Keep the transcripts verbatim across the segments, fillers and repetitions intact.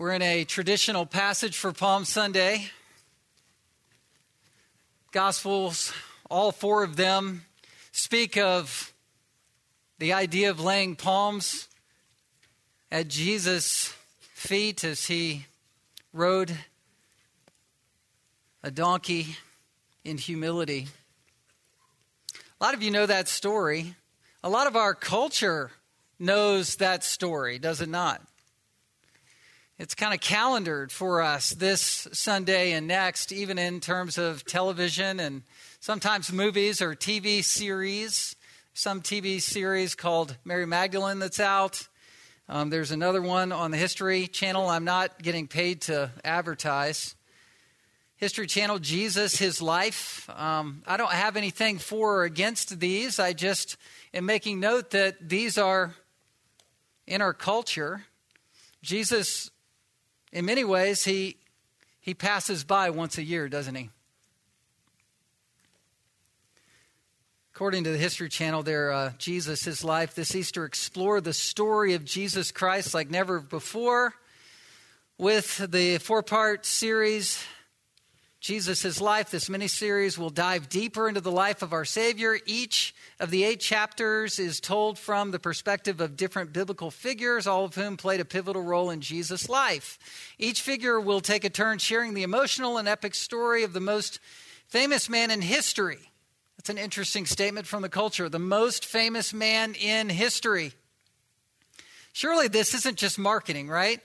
We're in a traditional passage for Palm Sunday. Gospels, all four of them, speak of the idea of laying palms at Jesus' feet as he rode a donkey in humility. A lot of you know that story. A lot of our culture knows that story, does it not? It's kind of calendared for us this Sunday and next, even in terms of television and sometimes movies or T V series. Some T V series called Mary Magdalene that's out. Um, there's another one on the History Channel. I'm not getting paid to advertise. History Channel, Jesus, His Life. Um, I don't have anything for or against these. I just am making note that these are in our culture. Jesus, in many ways, he he passes by once a year, doesn't he? According to the History Channel, their uh, Jesus, His Life, this Easter explore the story of Jesus Christ like never before with the four-part series, Jesus, His Life. This mini-series will dive deeper into the life of our Savior. Each of the eight chapters is told from the perspective of different biblical figures, all of whom played a pivotal role in Jesus' life. Each figure will take a turn sharing the emotional and epic story of the most famous man in history. That's an interesting statement from the culture. The most famous man in history. Surely this isn't just marketing, right?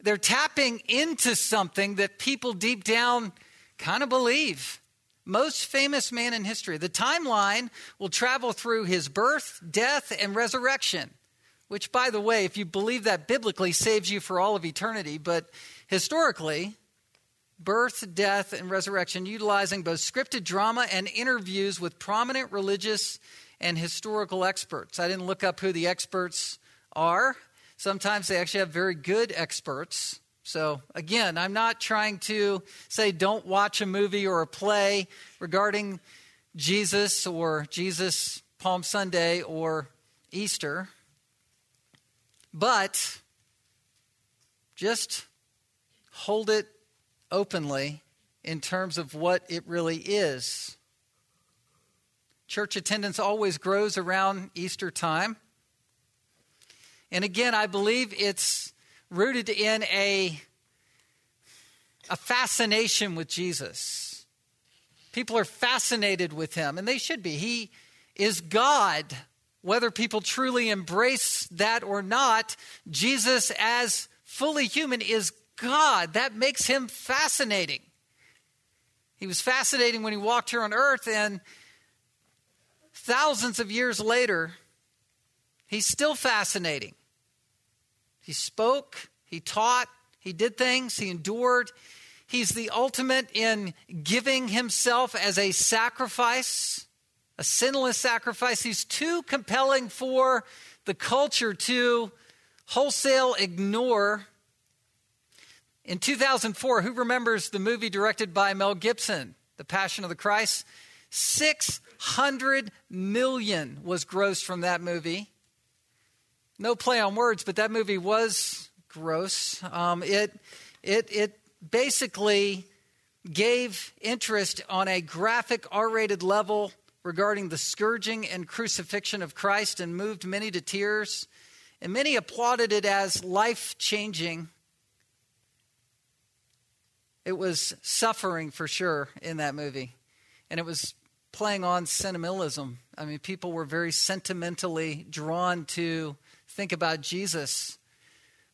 They're tapping into something that people deep down kind of believe. Most famous man in history. The timeline will travel through his birth, death, and resurrection, which, by the way, if you believe that biblically, saves you for all of eternity. But historically, birth, death, and resurrection, utilizing both scripted drama and interviews with prominent religious and historical experts. I didn't look up who the experts are. Sometimes they actually have very good experts. So again, I'm not trying to say don't watch a movie or a play regarding Jesus or Jesus Palm Sunday or Easter. But just hold it openly in terms of what it really is. Church attendance always grows around Easter time. And again, I believe it's rooted in a, a fascination with Jesus. People are fascinated with him, and they should be. He is God. Whether people truly embrace that or not, Jesus as fully human is God. That makes him fascinating. He was fascinating when he walked here on earth, and thousands of years later, he's still fascinating. He spoke, he taught, he did things, he endured. He's the ultimate in giving himself as a sacrifice, a sinless sacrifice. He's too compelling for the culture to wholesale ignore. In two thousand four, who remembers the movie directed by Mel Gibson, The Passion of the Christ? six hundred million dollars was grossed from that movie. No play on words, but that movie was gross. Um, it it it basically gave interest on a graphic R rated level regarding the scourging and crucifixion of Christ and moved many to tears. And many applauded it as life-changing. It was suffering for sure in that movie. And it was playing on sentimentalism. I mean, people were very sentimentally drawn to think about Jesus.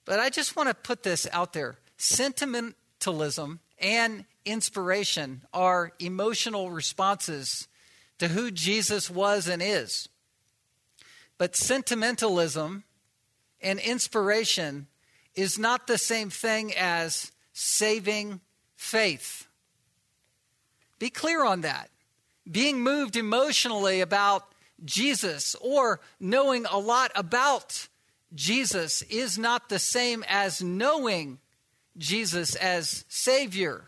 But I just want to put this out there. Sentimentalism and inspiration are emotional responses to who Jesus was and is. But sentimentalism and inspiration is not the same thing as saving faith. Be clear on that. Being moved emotionally about Jesus or knowing a lot about Jesus is not the same as knowing Jesus as Savior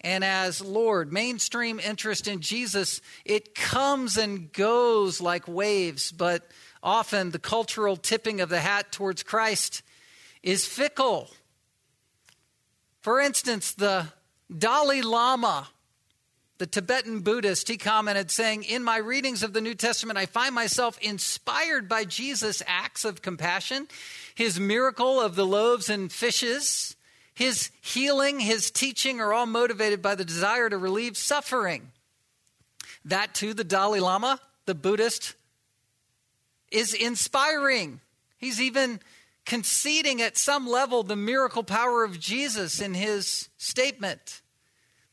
and as Lord. Mainstream interest in Jesus, it comes and goes like waves, but often the cultural tipping of the hat towards Christ is fickle For instance, the Dalai Lama, the Tibetan Buddhist, he commented saying, "In my readings of the New Testament, I find myself inspired by Jesus' acts of compassion, his miracle of the loaves and fishes, his healing, his teaching are all motivated by the desire to relieve suffering." That too, the Dalai Lama, the Buddhist, is inspiring. He's even conceding at some level the miracle power of Jesus in his statement.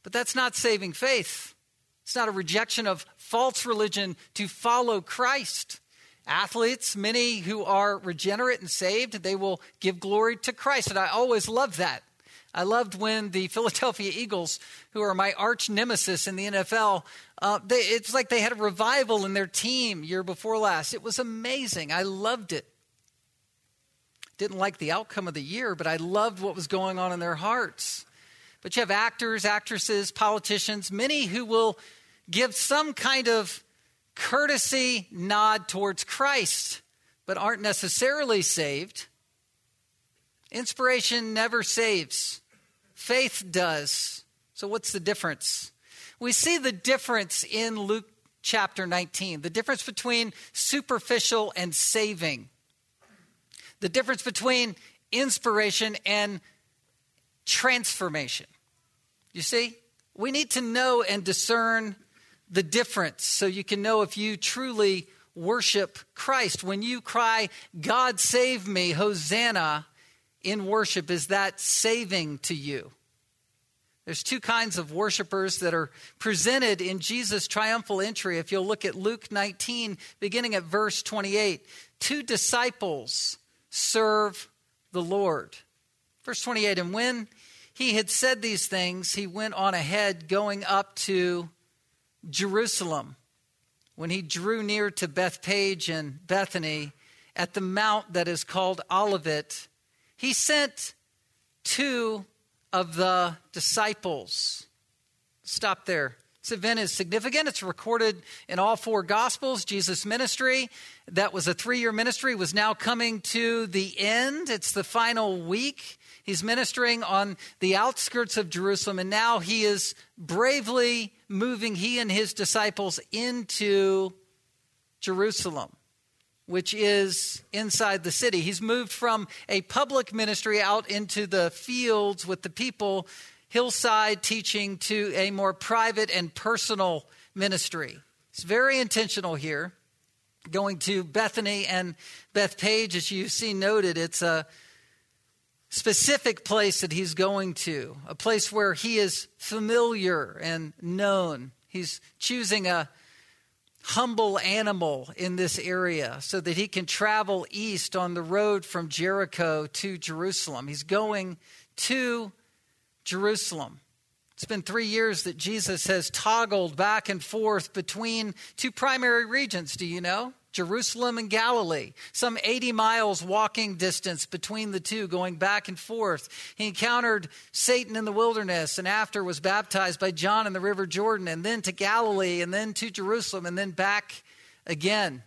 But that's not saving faith. It's not a rejection of false religion to follow Christ. Athletes, many who are regenerate and saved, they will give glory to Christ. And I always love that. I loved when the Philadelphia Eagles, who are my arch nemesis in the N F L, uh, they, it's like they had a revival in their team year before last. It was amazing. I loved it. Didn't like the outcome of the year, but I loved what was going on in their hearts. But you have actors, actresses, politicians, many who will give some kind of courtesy nod towards Christ, but aren't necessarily saved. Inspiration never saves. Faith does. So what's the difference? We see the difference in Luke chapter nineteen, the difference between superficial and saving. The difference between inspiration and transformation. You see, we need to know and discern the difference so you can know if you truly worship Christ. When you cry, "God save me, Hosanna," in worship, is that saving to you? There's two kinds of worshipers that are presented in Jesus' triumphal entry. If you'll look at Luke nineteen, beginning at verse twenty-eight, two disciples serve the Lord. Verse twenty-eight, "And when he had said these things, he went on ahead, going up to Jerusalem. When he drew near to Bethpage and Bethany, at the mount that is called Olivet, he sent two of the disciples." Stop there. This event is significant. It's recorded in all four Gospels. Jesus' ministry, that was a three-year ministry, was now coming to the end. It's the final week. He's ministering on the outskirts of Jerusalem, and now he is bravely moving, he and his disciples, into Jerusalem, which is inside the city. He's moved from a public ministry out into the fields with the people, hillside teaching, to a more private and personal ministry. It's very intentional here. Going to Bethany and Bethpage, as you see noted, it's a specific place that he's going to, a place where he is familiar and known. He's choosing a humble animal in this area so that he can travel east on the road from Jericho to Jerusalem. He's going to Jerusalem. It's been three years that Jesus has toggled back and forth between two primary regions, do you know? Jerusalem and Galilee, some eighty miles walking distance between the two, going back and forth. He encountered Satan in the wilderness and after was baptized by John in the River Jordan, and then to Galilee, and then to Jerusalem, and then back again.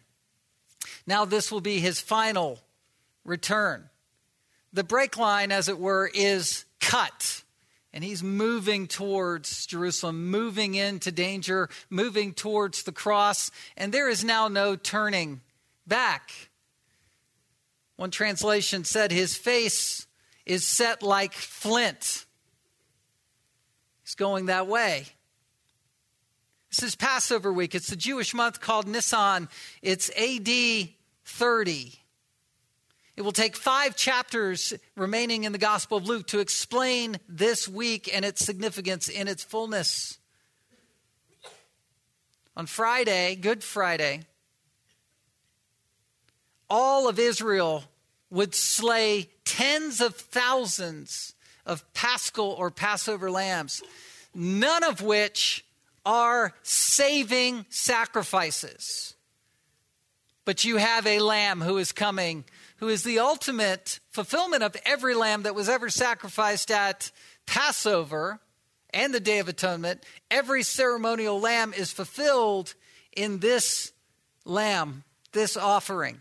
Now this will be his final return. The break line, as it were, is cut. And he's moving towards Jerusalem, moving into danger, moving towards the cross. And there is now no turning back. One translation said his face is set like flint. He's going that way. This is Passover week. It's the Jewish month called Nisan. It's A D thirty. It will take five chapters remaining in the Gospel of Luke to explain this week and its significance in its fullness. On Friday, Good Friday, all of Israel would slay tens of thousands of paschal or Passover lambs, none of which are saving sacrifices. But you have a lamb who is coming, who is the ultimate fulfillment of every lamb that was ever sacrificed at Passover and the Day of Atonement. Every ceremonial lamb is fulfilled in this lamb, this offering.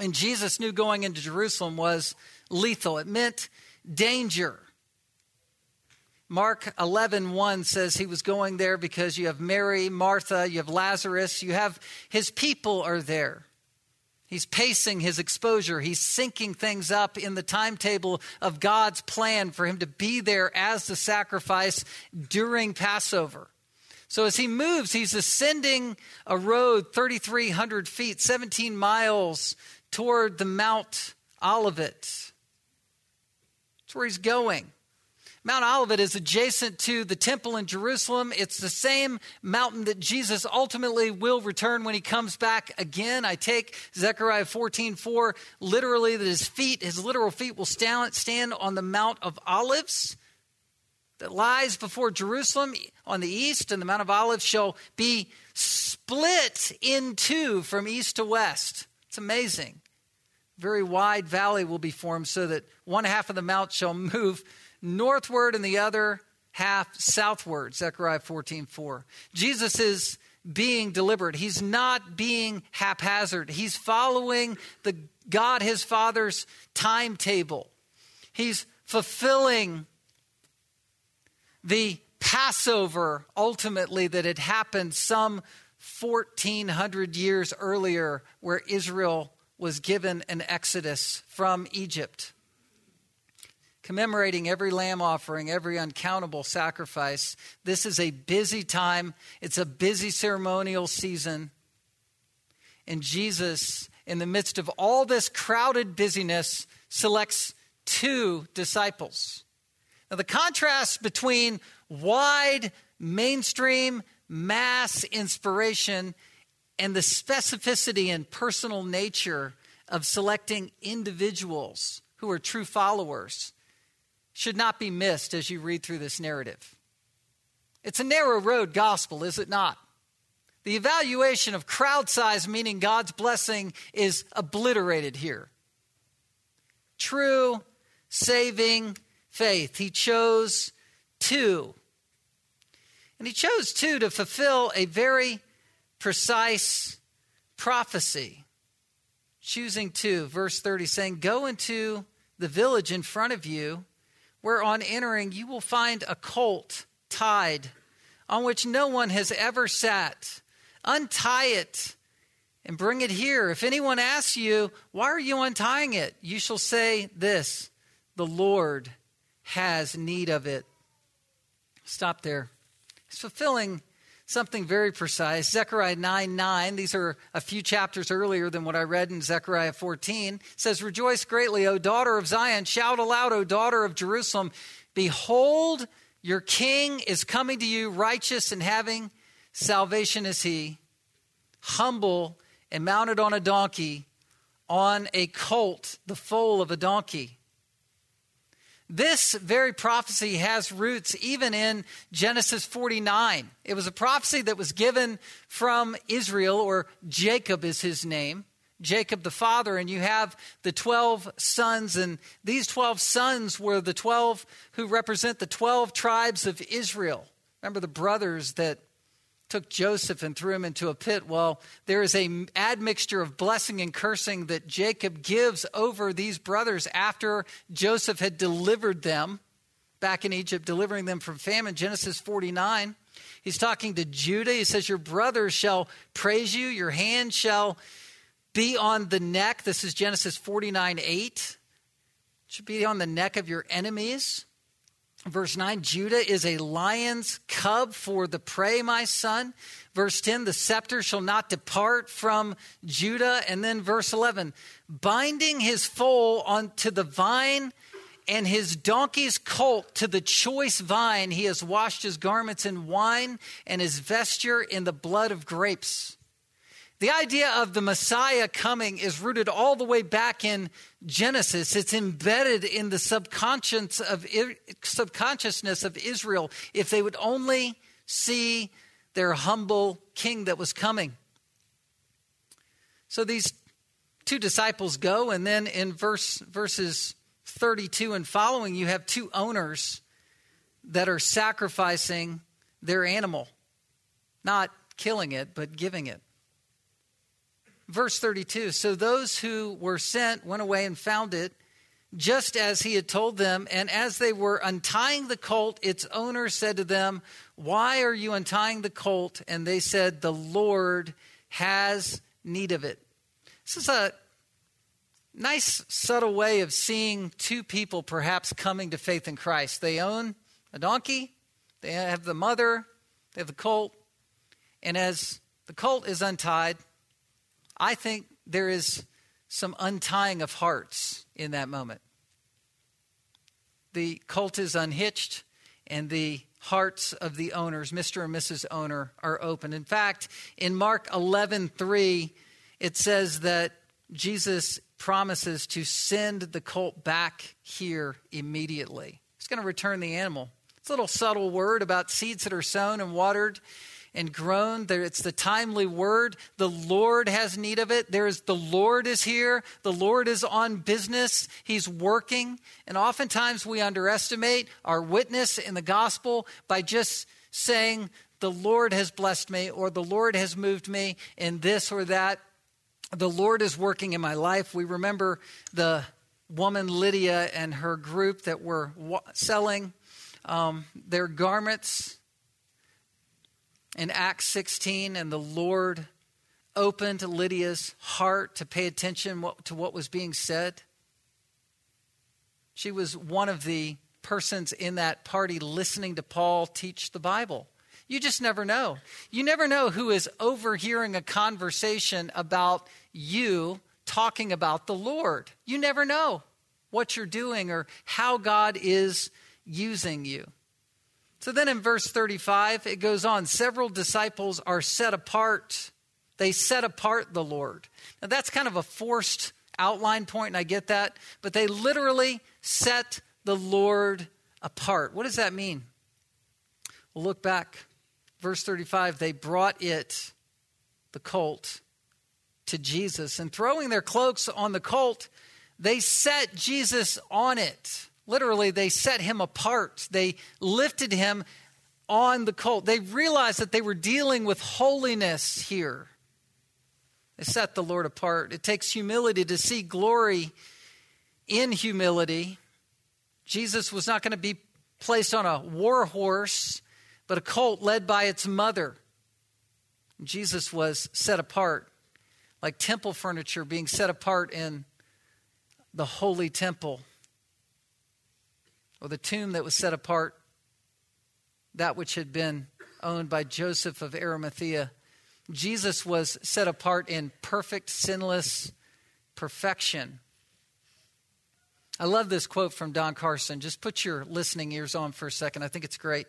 And Jesus knew going into Jerusalem was lethal. It meant danger. Mark eleven one says he was going there because you have Mary, Martha, you have Lazarus, you have his people are there. He's pacing his exposure. He's syncing things up in the timetable of God's plan for him to be there as the sacrifice during Passover. So as he moves, he's ascending a road three thousand three hundred feet, seventeen miles toward the Mount Olivet. That's where he's going. Mount Olivet is adjacent to the temple in Jerusalem. It's the same mountain that Jesus ultimately will return when he comes back again. I take Zechariah fourteen four literally that his feet, his literal feet will stand on the Mount of Olives that lies before Jerusalem on the east, and the Mount of Olives shall be split in two from east to west. It's amazing. Very wide valley will be formed so that one half of the mount shall move northward and the other half southward, Zechariah fourteen four. Jesus is being deliberate. He's not being haphazard. He's following the God, his Father's timetable. He's fulfilling the Passover, ultimately, that had happened some fourteen hundred years earlier where Israel was given an exodus from Egypt, commemorating every lamb offering, every uncountable sacrifice. This is a busy time. It's a busy ceremonial season. And Jesus, in the midst of all this crowded busyness, selects two disciples. Now, the contrast between wide, mainstream, mass inspiration and the specificity and personal nature of selecting individuals who are true followers should not be missed as you read through this narrative. It's a narrow road gospel, is it not? The evaluation of crowd size, meaning God's blessing, is obliterated here. True saving faith. He chose two. And he chose two to fulfill a very precise prophecy. Choosing two, verse thirty, saying, "Go into the village in front of you, where on entering you will find a colt tied, on which no one has ever sat. Untie it and bring it here. If anyone asks you, 'Why are you untying it?' you shall say this, 'The Lord has need of it.'" Stop there. It's fulfilling something very precise. Zechariah nine nine, these are a few chapters earlier than what I read in Zechariah fourteen, says, "Rejoice greatly, O daughter of Zion. Shout aloud, O daughter of Jerusalem. Behold, your king is coming to you, righteous and having salvation is he, humble and mounted on a donkey, on a colt, the foal of a donkey." This very prophecy has roots even in Genesis forty-nine. It was a prophecy that was given from Israel, or Jacob is his name, Jacob the father, and you have the twelve sons, and these twelve sons were the twelve who represent the twelve tribes of Israel. Remember the brothers that took Joseph and threw him into a pit? Well, there is an admixture of blessing and cursing that Jacob gives over these brothers after Joseph had delivered them back in Egypt, delivering them from famine. Genesis forty-nine, he's talking to Judah. He says, "Your brothers shall praise you. Your hand shall be on the neck." This is Genesis forty-nine eight. "It should be on the neck of your enemies." Verse nine, "Judah is a lion's cub for the prey, my son." Verse ten, "The scepter shall not depart from Judah." And then verse eleven, "Binding his foal onto the vine and his donkey's colt to the choice vine, he has washed his garments in wine and his vesture in the blood of grapes." The idea of the Messiah coming is rooted all the way back in Genesis. It's embedded in the subconscious of subconsciousness of Israel if they would only see their humble king that was coming. So these two disciples go, and then in verse verses thirty-two and following, you have two owners that are sacrificing their animal, not killing it, but giving it. Verse thirty-two, "So those who were sent went away and found it just as he had told them. And as they were untying the colt, its owner said to them, "Why are you untying the colt?" And they said, "The Lord has need of it." This is a nice, subtle way of seeing two people perhaps coming to faith in Christ. They own a donkey, they have the mother, they have the colt. And as the colt is untied, I think there is some untying of hearts in that moment. The colt is unhitched, and the hearts of the owners, Mister and Missus Owner, are open. In fact, in Mark eleven three, it says that Jesus promises to send the colt back here immediately. He's going to return the animal. It's a little subtle word about seeds that are sown and watered and grown. There, it's the timely word. The Lord has need of it. There is the Lord is here. The Lord is on business. He's working. And oftentimes we underestimate our witness in the gospel by just saying, "The Lord has blessed me," or "The Lord has moved me in this or that. The Lord is working in my life." We remember the woman Lydia and her group that were selling um, their garments in Acts sixteen, and the Lord opened Lydia's heart to pay attention to what was being said. She was one of the persons in that party listening to Paul teach the Bible. You just never know. You never know who is overhearing a conversation about you talking about the Lord. You never know what you're doing or how God is using you. So then in verse thirty-five, it goes on. Several disciples are set apart. They set apart the Lord. Now that's kind of a forced outline point, and I get that. But they literally set the Lord apart. What does that mean? Well, look back. Verse thirty-five, they brought it, the colt, to Jesus. And throwing their cloaks on the colt, they set Jesus on it. Literally, they set him apart. They lifted him on the colt. They realized that they were dealing with holiness here. They set the Lord apart. It takes humility to see glory in humility. Jesus was not going to be placed on a war horse, but a colt led by its mother. Jesus was set apart, like temple furniture being set apart in the holy temple, or the tomb that was set apart, that which had been owned by Joseph of Arimathea. Jesus was set apart in perfect, sinless perfection. I love this quote from Don Carson. Just put your listening ears on for a second. I think it's great.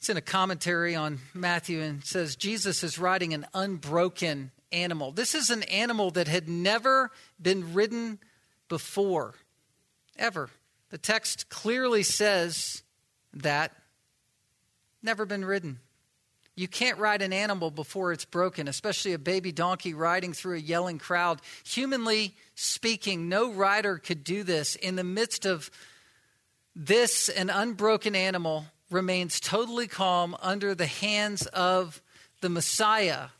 It's in a commentary on Matthew, and says, Jesus is riding an unbroken animal. This is an animal that had never been ridden before, ever. The text clearly says that. Never been ridden. You can't ride an animal before it's broken, especially a baby donkey riding through a yelling crowd. Humanly speaking, no rider could do this. In the midst of this, an unbroken animal remains totally calm under the hands of the Messiah,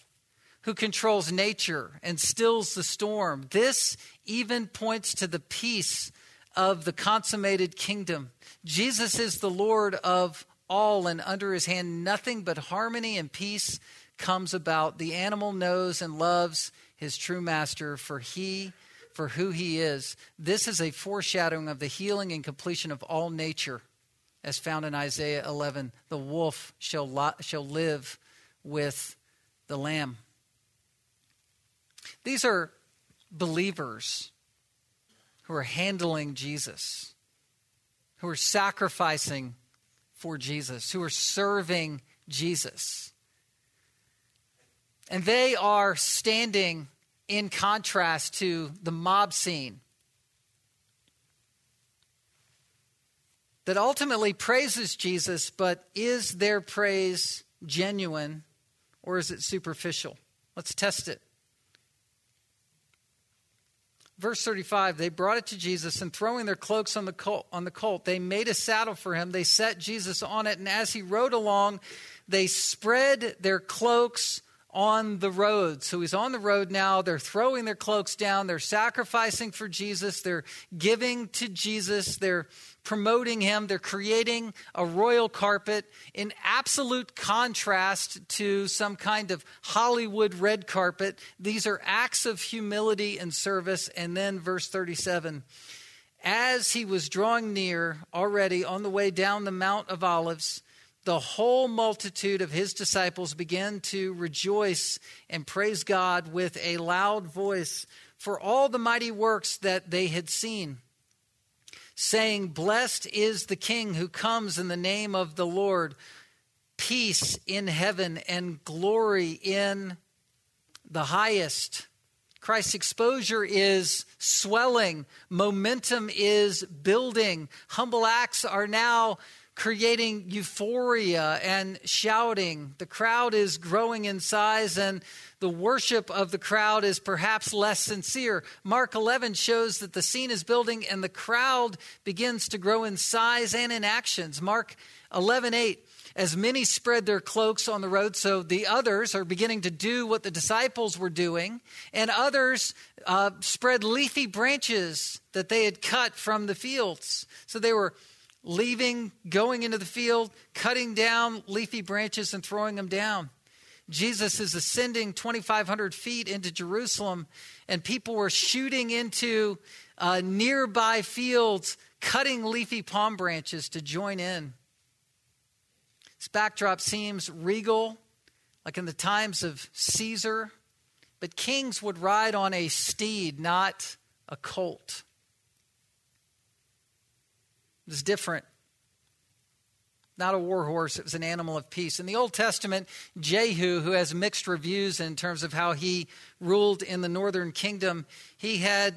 who controls nature and stills the storm. This even points to the peace of the consummated kingdom. Jesus is the Lord of all, and under his hand, nothing but harmony and peace comes about. The animal knows and loves his true master, for he, for who he is. This is a foreshadowing of the healing and completion of all nature, as found in Isaiah eleven, the wolf shall li- shall live with the lamb. These are believers who are handling Jesus, who are sacrificing for Jesus, who are serving Jesus. And they are standing in contrast to the mob scene that ultimately praises Jesus, but is their praise genuine, or is it superficial? Let's test it. Verse thirty-five, they brought it to Jesus, and throwing their cloaks on the colt, on the colt, they made a saddle for him. They set Jesus on it, and as he rode along, they spread their cloaks on the road. So he's on the road now. They're throwing their cloaks down. They're sacrificing for Jesus. They're giving to Jesus. They're promoting him. They're creating a royal carpet in absolute contrast to some kind of Hollywood red carpet. These are acts of humility and service. And then verse thirty-seven, as he was drawing near already on the way down the Mount of Olives, the whole multitude of his disciples began to rejoice and praise God with a loud voice for all the mighty works that they had seen, saying, "Blessed is the King who comes in the name of the Lord, peace in heaven and glory in the highest." Christ's exposure is swelling. Momentum is building. Humble acts are now creating euphoria and shouting. The crowd is growing in size, and the worship of the crowd is perhaps less sincere. Mark eleven shows that the scene is building, and the crowd begins to grow in size and in actions. Mark eleven eight. As many spread their cloaks on the road, so the others are beginning to do what the disciples were doing, and others uh, spread leafy branches that they had cut from the fields. So they were leaving, going into the field, cutting down leafy branches and throwing them down. Jesus is ascending twenty-five hundred feet into Jerusalem, and people were shooting into uh, nearby fields, cutting leafy palm branches to join in. This backdrop seems regal, like in the times of Caesar, but kings would ride on a steed, not a colt. It was different. Not a war horse, it was an animal of peace. In the Old Testament, Jehu, who has mixed reviews in terms of how he ruled in the northern kingdom, he had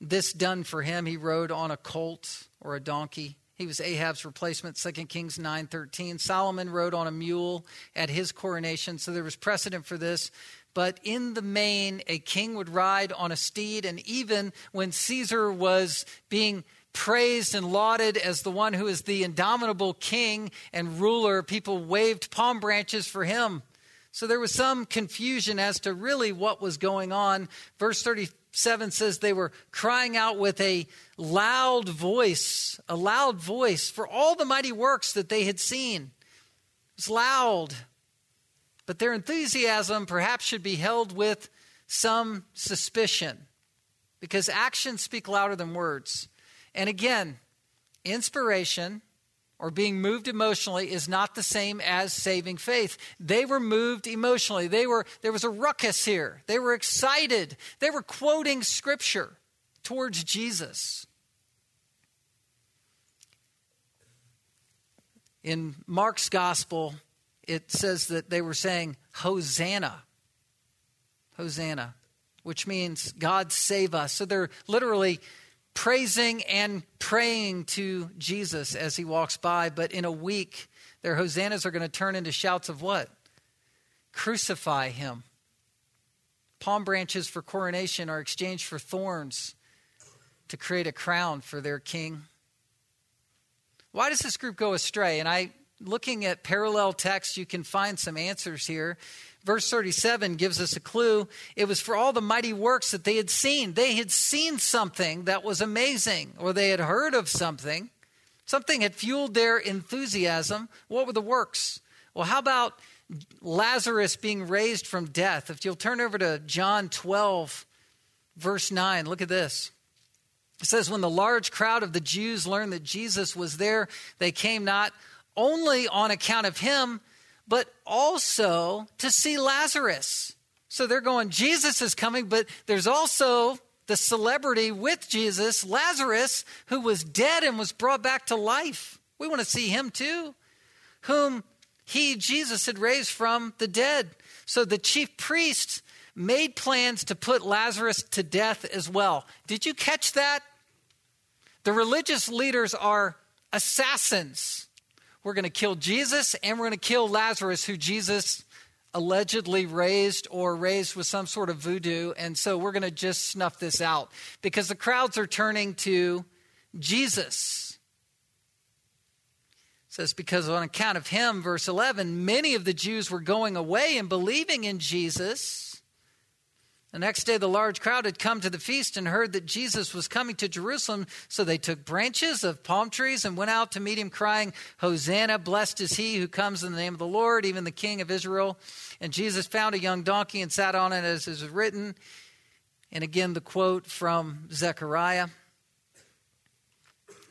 this done for him. He rode on a colt or a donkey. He was Ahab's replacement, Second Kings nine thirteen. Solomon rode on a mule at his coronation, so there was precedent for this. But in the main, a king would ride on a steed, and even when Caesar was being praised and lauded as the one who is the indomitable king and ruler, people waved palm branches for him. So there was some confusion as to really what was going on. Verse thirty-seven says they were crying out with a loud voice, a loud voice for all the mighty works that they had seen. It's loud, but their enthusiasm perhaps should be held with some suspicion, because actions speak louder than words. And again, inspiration or being moved emotionally is not the same as saving faith. They were moved emotionally. They were there was a ruckus here. They were excited. They were quoting scripture towards Jesus. In Mark's gospel, it says that they were saying, "Hosanna, Hosanna," which means God save us. So they're literally praising and praying to Jesus as he walks by. But in a week, their hosannas are going to turn into shouts of what? Crucify him. Palm branches for coronation are exchanged for thorns to create a crown for their king. Why does this group go astray? And I, looking at parallel texts, you can find some answers here. Verse thirty-seven gives us a clue. It was for all the mighty works that they had seen. They had seen something that was amazing, or they had heard of something. Something had fueled their enthusiasm. What were the works? Well, how about Lazarus being raised from death? If you'll turn over to John twelve, verse nine, look at this. It says, when the large crowd of the Jews learned that Jesus was there, they came not only on account of him, but also to see Lazarus. So they're going, Jesus is coming, but there's also the celebrity with Jesus, Lazarus, who was dead and was brought back to life. We want to see him too, whom he, Jesus, had raised from the dead. So the chief priests made plans to put Lazarus to death as well. Did you catch that? The religious leaders are assassins. We're going to kill Jesus, and we're going to kill Lazarus, who Jesus allegedly raised or raised with some sort of voodoo. And so we're going to just snuff this out because the crowds are turning to Jesus. says, because on account of him, verse eleven, many of the Jews were going away and believing in Jesus. The next day, the large crowd had come to the feast and heard that Jesus was coming to Jerusalem. So they took branches of palm trees and went out to meet him, crying, Hosanna, blessed is he who comes in the name of the Lord, even the King of Israel. And Jesus found a young donkey and sat on it, as is written. And again, the quote from Zechariah.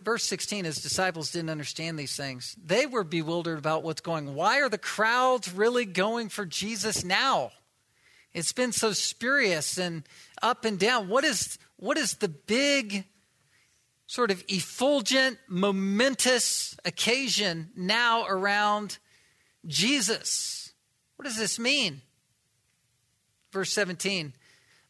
Verse sixteen, his disciples didn't understand these things. They were bewildered about what's going on. Why are the crowds really going for Jesus now? It's been so spurious and up and down. What is, what is the big sort of effulgent, momentous occasion now around Jesus? What does this mean? Verse seventeen,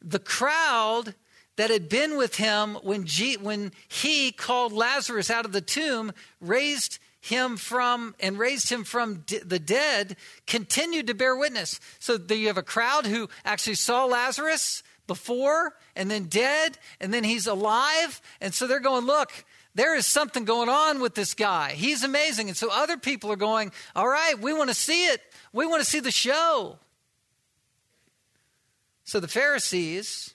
the crowd that had been with him when, G, when he called Lazarus out of the tomb, raised him from and raised him from d- the dead, continued to bear witness. So that you have a crowd who actually saw Lazarus before and then dead, and then he's alive. And so they're going, look, there is something going on with this guy. He's amazing. And so other people are going, all right, we want to see it. We want to see the show. So the Pharisees...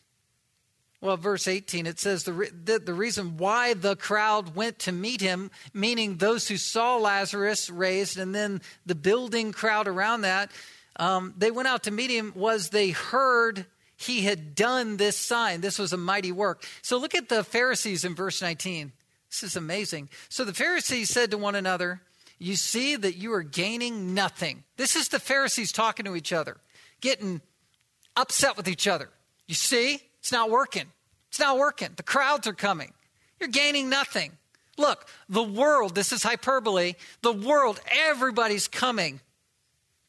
Well, verse eighteen, it says the, the the reason why the crowd went to meet him, meaning those who saw Lazarus raised and then the building crowd around that, um, they went out to meet him, was they heard he had done this sign. This was a mighty work. So look at the Pharisees in verse nineteen. This is amazing. So the Pharisees said to one another, you see that you are gaining nothing. This is the Pharisees talking to each other, getting upset with each other. You see? It's not working. It's not working. The crowds are coming. You're gaining nothing. Look, the world, this is hyperbole, the world, everybody's coming.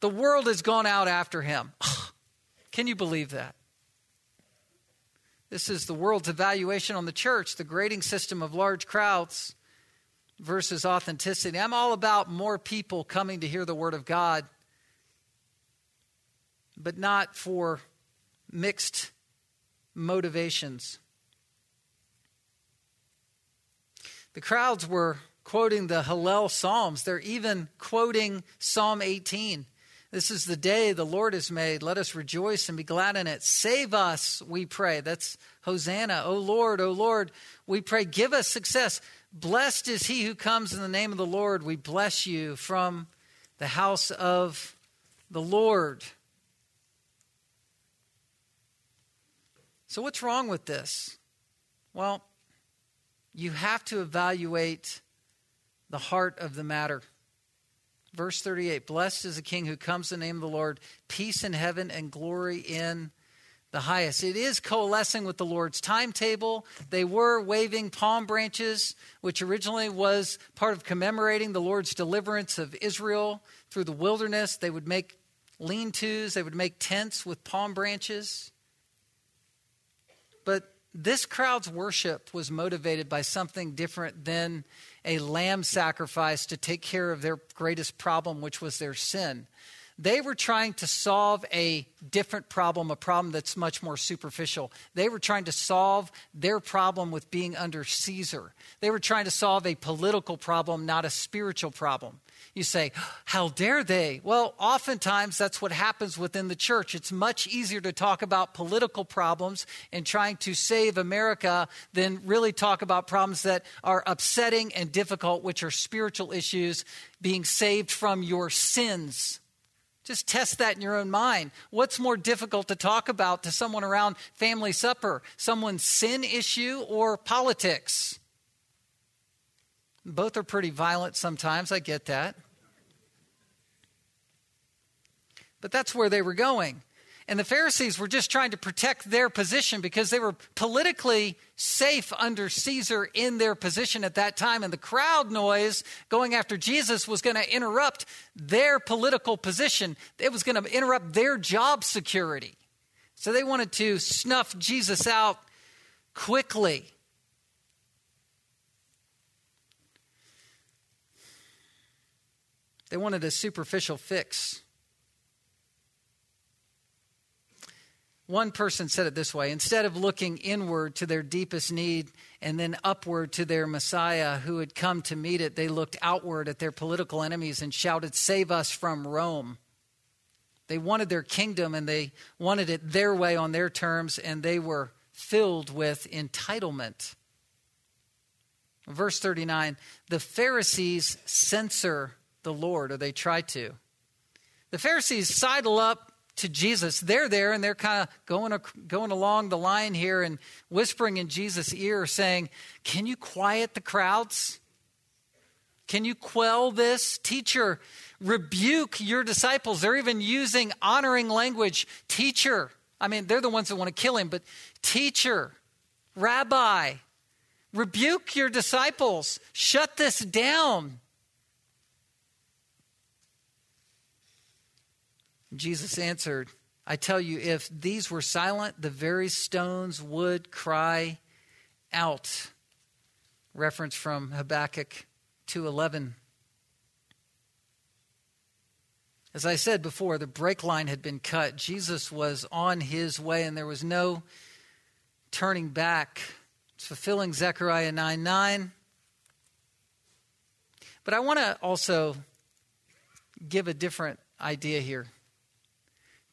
The world has gone out after him. Oh, can you believe that? This is the world's evaluation on the church, the grading system of large crowds versus authenticity. I'm all about more people coming to hear the word of God, but not for mixed motivations. The crowds were quoting the Hallel Psalms. They're even quoting Psalm eighteen. This is the day the Lord has made. Let us rejoice and be glad in it. Save us, we pray. That's Hosanna. O Lord, O Lord, we pray. Give us success. Blessed is he who comes in the name of the Lord. We bless you from the house of the Lord. So what's wrong with this? Well, you have to evaluate the heart of the matter. Verse thirty-eight, blessed is the King who comes in the name of the Lord, peace in heaven and glory in the highest. It is coalescing with the Lord's timetable. They were waving palm branches, which originally was part of commemorating the Lord's deliverance of Israel through the wilderness. They would make lean-tos. They would make tents with palm branches. But this crowd's worship was motivated by something different than a lamb sacrifice to take care of their greatest problem, which was their sin. They were trying to solve a different problem, a problem that's much more superficial. They were trying to solve their problem with being under Caesar. They were trying to solve a political problem, not a spiritual problem. You say, how dare they? Well, oftentimes that's what happens within the church. It's much easier to talk about political problems and trying to save America than really talk about problems that are upsetting and difficult, which are spiritual issues, being saved from your sins. Just test that in your own mind. What's more difficult to talk about to someone around family supper, someone's sin issue or politics? Both are pretty violent sometimes. I get that. But that's where they were going. And the Pharisees were just trying to protect their position because they were politically safe under Caesar in their position at that time. And the crowd noise going after Jesus was going to interrupt their political position. It was going to interrupt their job security. So they wanted to snuff Jesus out quickly. They wanted a superficial fix. One person said it this way: instead of looking inward to their deepest need and then upward to their Messiah who had come to meet it, they looked outward at their political enemies and shouted, "Save us from Rome." They wanted their kingdom and they wanted it their way on their terms, and they were filled with entitlement. Verse thirty-nine, the Pharisees censor the Lord, or they try to. The Pharisees sidle up to Jesus. They're there and they're kind of going, going along the line here and whispering in Jesus' ear saying, "Can you quiet the crowds? Can you quell this? Teacher, rebuke your disciples." They're even using honoring language. Teacher. I mean, they're the ones that want to kill him, but teacher, rabbi, rebuke your disciples. Shut this down. Jesus answered, "I tell you, if these were silent, the very stones would cry out." Reference from Habakkuk two eleven. As I said before, the brake line had been cut. Jesus was on his way and there was no turning back. It's fulfilling Zechariah nine nine. But I want to also give a different idea here.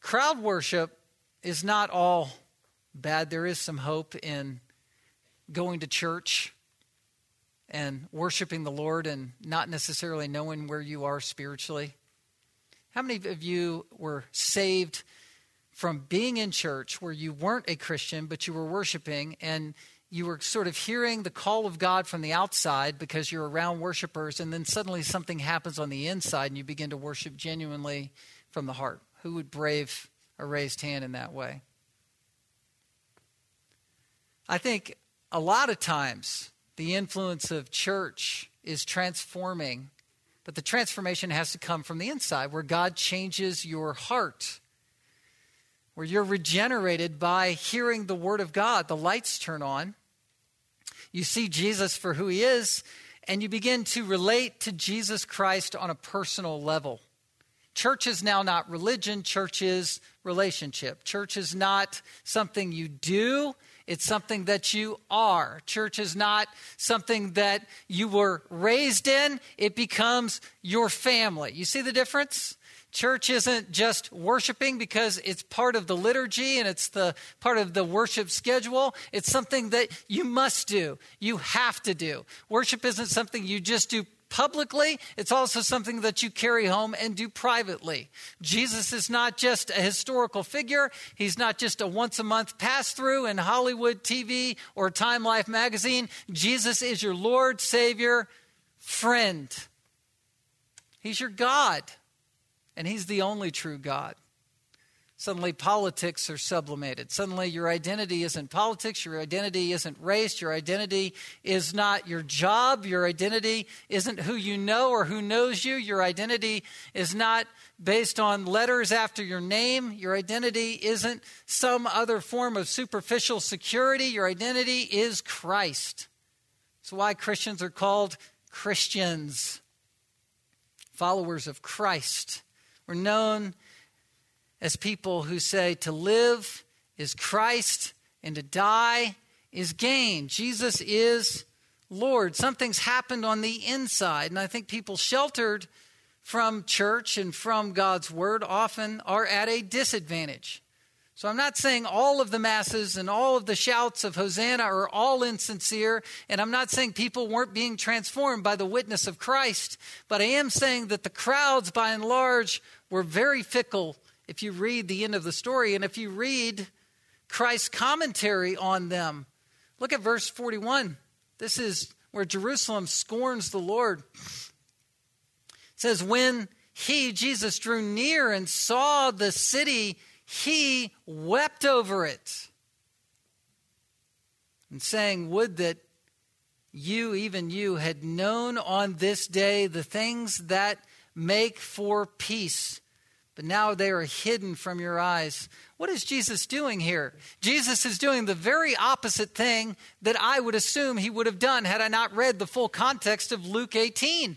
Crowd worship is not all bad. There is some hope in going to church and worshiping the Lord and not necessarily knowing where you are spiritually. How many of you were saved from being in church where you weren't a Christian, but you were worshiping and you were sort of hearing the call of God from the outside because you're around worshipers, and then suddenly something happens on the inside and you begin to worship genuinely from the heart? Who would brave a raised hand in that way? I think a lot of times the influence of church is transforming, but the transformation has to come from the inside, where God changes your heart, where you're regenerated by hearing the word of God. The lights turn on. You see Jesus for who he is, and you begin to relate to Jesus Christ on a personal level. Church is now not religion. Church is relationship. Church is not something you do. It's something that you are. Church is not something that you were raised in. It becomes your family. You see the difference? Church isn't just worshiping because it's part of the liturgy and it's the part of the worship schedule. It's something that you must do. You have to do. Worship isn't something you just do publicly, it's also something that you carry home and do privately. Jesus is not just a historical figure. He's not just a once-a-month pass-through in Hollywood T V or Time Life magazine. Jesus is your Lord, Savior, friend. He's your God, and he's the only true God. Suddenly politics are sublimated. Suddenly your identity isn't politics, your identity isn't race, your identity is not your job, your identity isn't who you know or who knows you, your identity is not based on letters after your name, your identity isn't some other form of superficial security, your identity is Christ. That's why Christians are called Christians, followers of Christ. We're known as people who say to live is Christ and to die is gain. Jesus is Lord. Something's happened on the inside. And I think people sheltered from church and from God's word often are at a disadvantage. So I'm not saying all of the masses and all of the shouts of Hosanna are all insincere, and I'm not saying people weren't being transformed by the witness of Christ, but I am saying that the crowds by and large were very fickle if you read the end of the story, and if you read Christ's commentary on them. Look at verse forty-one. This is where Jerusalem scorns the Lord. It says, when he, Jesus, drew near and saw the city, he wept over it, and saying, would that you, even you, had known on this day the things that make for peace, but now they are hidden from your eyes. What is Jesus doing here? Jesus is doing the very opposite thing that I would assume he would have done had I not read the full context of Luke eighteen.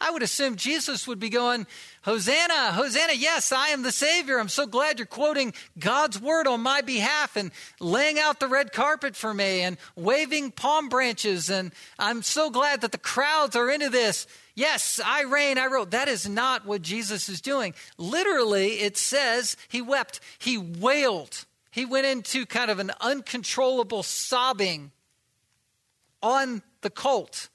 I would assume Jesus would be going, Hosanna, Hosanna, yes, I am the Savior. I'm so glad you're quoting God's word on my behalf and laying out the red carpet for me and waving palm branches. And I'm so glad that the crowds are into this. Yes, I reign, I rule. That is not what Jesus is doing. Literally, it says he wept, he wailed. He went into kind of an uncontrollable sobbing on the colt.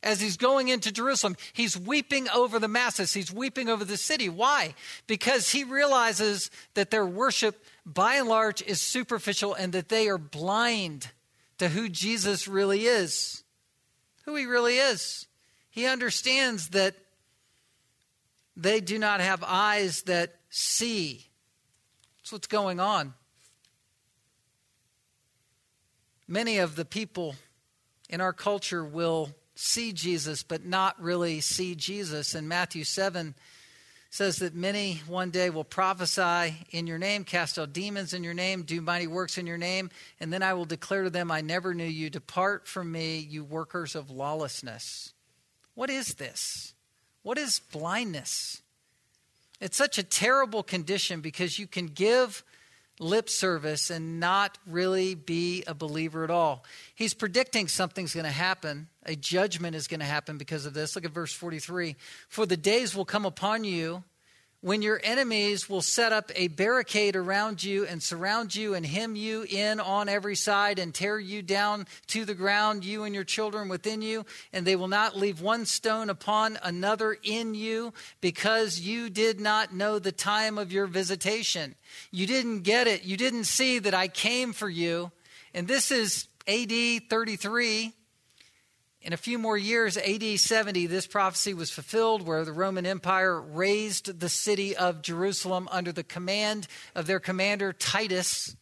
As he's going into Jerusalem, he's weeping over the masses. He's weeping over the city. Why? Because he realizes that their worship, by and large, is superficial and that they are blind to who Jesus really is, who he really is. He understands that they do not have eyes that see. That's what's going on. Many of the people in our culture will see Jesus, but not really see Jesus. And Matthew seven says that many one day will prophesy in your name, cast out demons in your name, do mighty works in your name, and then I will declare to them, I never knew you. Depart from me, you workers of lawlessness. What is this? What is blindness? It's such a terrible condition because you can give lip service and not really be a believer at all. He's predicting something's going to happen. A judgment is going to happen because of this. Look at verse forty-three. For the days will come upon you when your enemies will set up a barricade around you and surround you and hem you in on every side and tear you down to the ground, you and your children within you, and they will not leave one stone upon another in you because you did not know the time of your visitation. You didn't get it. You didn't see that I came for you. And this is A D thirty-three. In a few more years, A D seventy, this prophecy was fulfilled where the Roman Empire razed the city of Jerusalem under the command of their commander, Titus.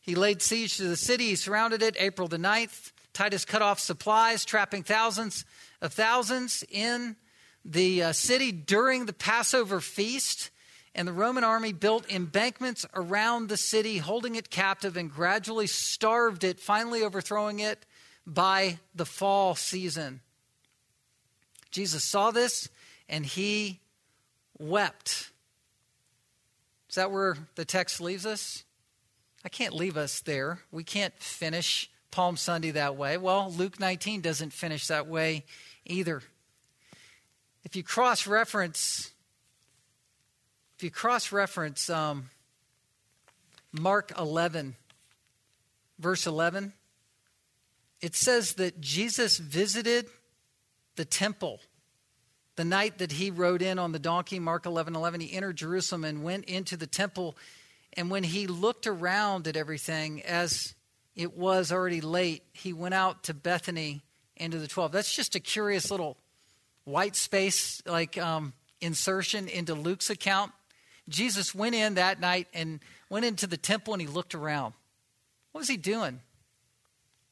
He laid siege to the city. He surrounded it April the ninth. Titus cut off supplies, trapping thousands of thousands in the uh, city during the Passover feast. And the Roman army built embankments around the city, holding it captive and gradually starved it, finally overthrowing it by the fall season. Jesus saw this and he wept. Is that where the text leaves us? I can't leave us there. We can't finish Palm Sunday that way. Well, Luke nineteen doesn't finish that way either. If you cross-reference If you cross-reference um, Mark eleven, verse eleven, it says that Jesus visited the temple the night that he rode in on the donkey. Mark eleven eleven, he entered Jerusalem and went into the temple. And when he looked around at everything, as it was already late, he went out to Bethany and to the twelve. That's just a curious little white space, like um, insertion into Luke's account. Jesus went in that night and went into the temple and he looked around. What was he doing?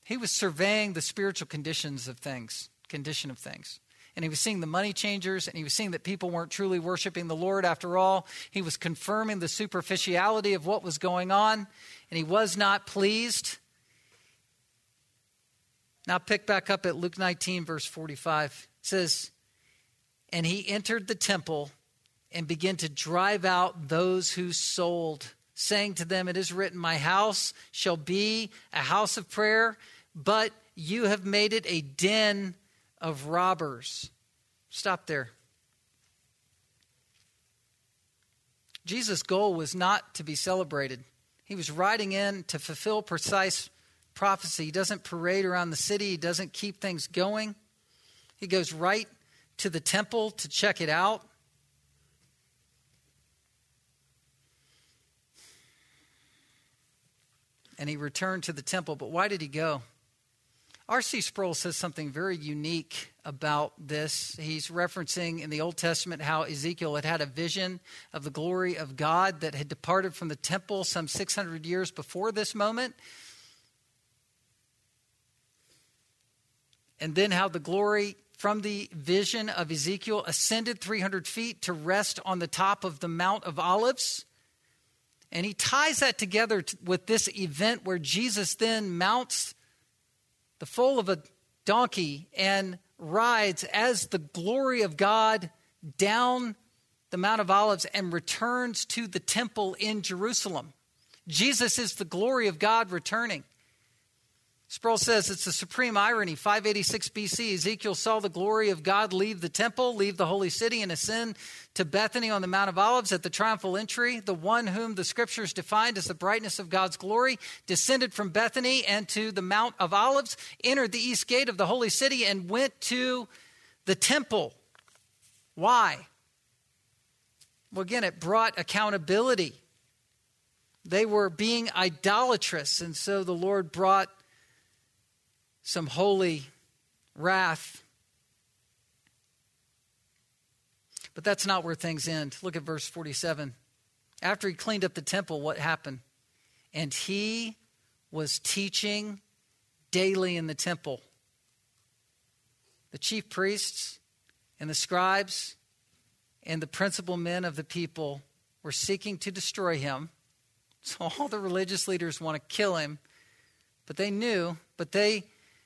He was surveying the spiritual conditions of things, condition of things. And he was seeing the money changers, and he was seeing that people weren't truly worshiping the Lord after all. He was confirming the superficiality of what was going on, and he was not pleased. Now pick back up at Luke nineteen, verse forty-five. It says, and he entered the temple and began to drive out those who sold, saying to them, it is written, my house shall be a house of prayer, but you have made it a den of robbers. Stop there. Jesus' goal was not to be celebrated. He was riding in to fulfill precise prophecy. He doesn't parade around the city. He doesn't keep things going. He goes right to the temple to check it out. And he returned to the temple. But why did he go? R C Sproul says something very unique about this. He's referencing in the Old Testament how Ezekiel had had a vision of the glory of God that had departed from the temple some six hundred years before this moment. And then how the glory from the vision of Ezekiel ascended three hundred feet to rest on the top of the Mount of Olives. And he ties that together with this event where Jesus then mounts the foal of a donkey and rides as the glory of God down the Mount of Olives and returns to the temple in Jerusalem. Jesus is the glory of God returning. Sproul says it's a supreme irony. five eighty-six B C, Ezekiel saw the glory of God leave the temple, leave the holy city, and ascend to Bethany on the Mount of Olives at the triumphal entry. The one whom the scriptures defined as the brightness of God's glory descended from Bethany and to the Mount of Olives, entered the east gate of the holy city, and went to the temple. Why? Well, again, it brought accountability. They were being idolatrous, and so the Lord brought some holy wrath. But that's not where things end. Look at verse forty-seven. After he cleaned up the temple, what happened? And he was teaching daily in the temple. The chief priests and the scribes and the principal men of the people were seeking to destroy him. So all the religious leaders want to kill him. But they knew, but they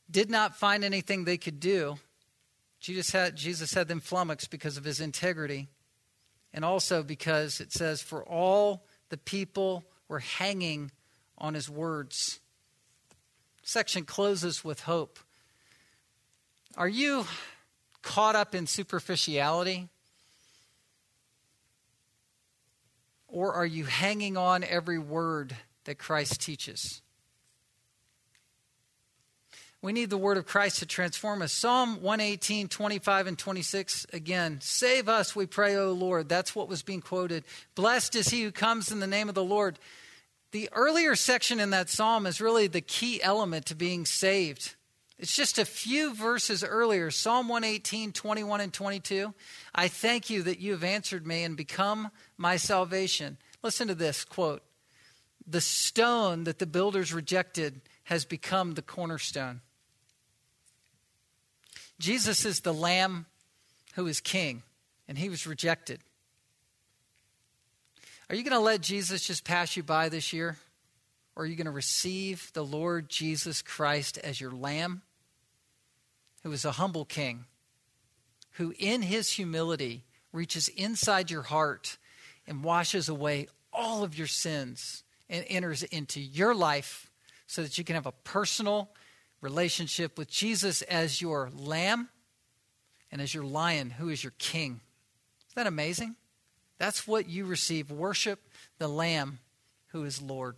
did not find anything they could do. Jesus had, Jesus had them flummoxed because of his integrity. And also because it says, for all the people were hanging on his words. Section closes with hope. Are you caught up in superficiality? Or are you hanging on every word that Christ teaches? We need the word of Christ to transform us. Psalm one eighteen, twenty-five and twenty-six, again, save us, we pray, O Lord. That's what was being quoted. Blessed is he who comes in the name of the Lord. The earlier section in that psalm is really the key element to being saved. It's just a few verses earlier, Psalm one eighteen, twenty-one and twenty-two. I thank you that you have answered me and become my salvation. Listen to this quote. The stone that the builders rejected has become the cornerstone. Jesus is the Lamb who is king, and he was rejected. Are you going to let Jesus just pass you by this year? Or are you going to receive the Lord Jesus Christ as your Lamb, who is a humble king, who in his humility reaches inside your heart and washes away all of your sins and enters into your life so that you can have a personal relationship with Jesus as your Lamb and as your Lion, who is your King. Isn't that amazing? That's what you receive. Worship the Lamb who is Lord.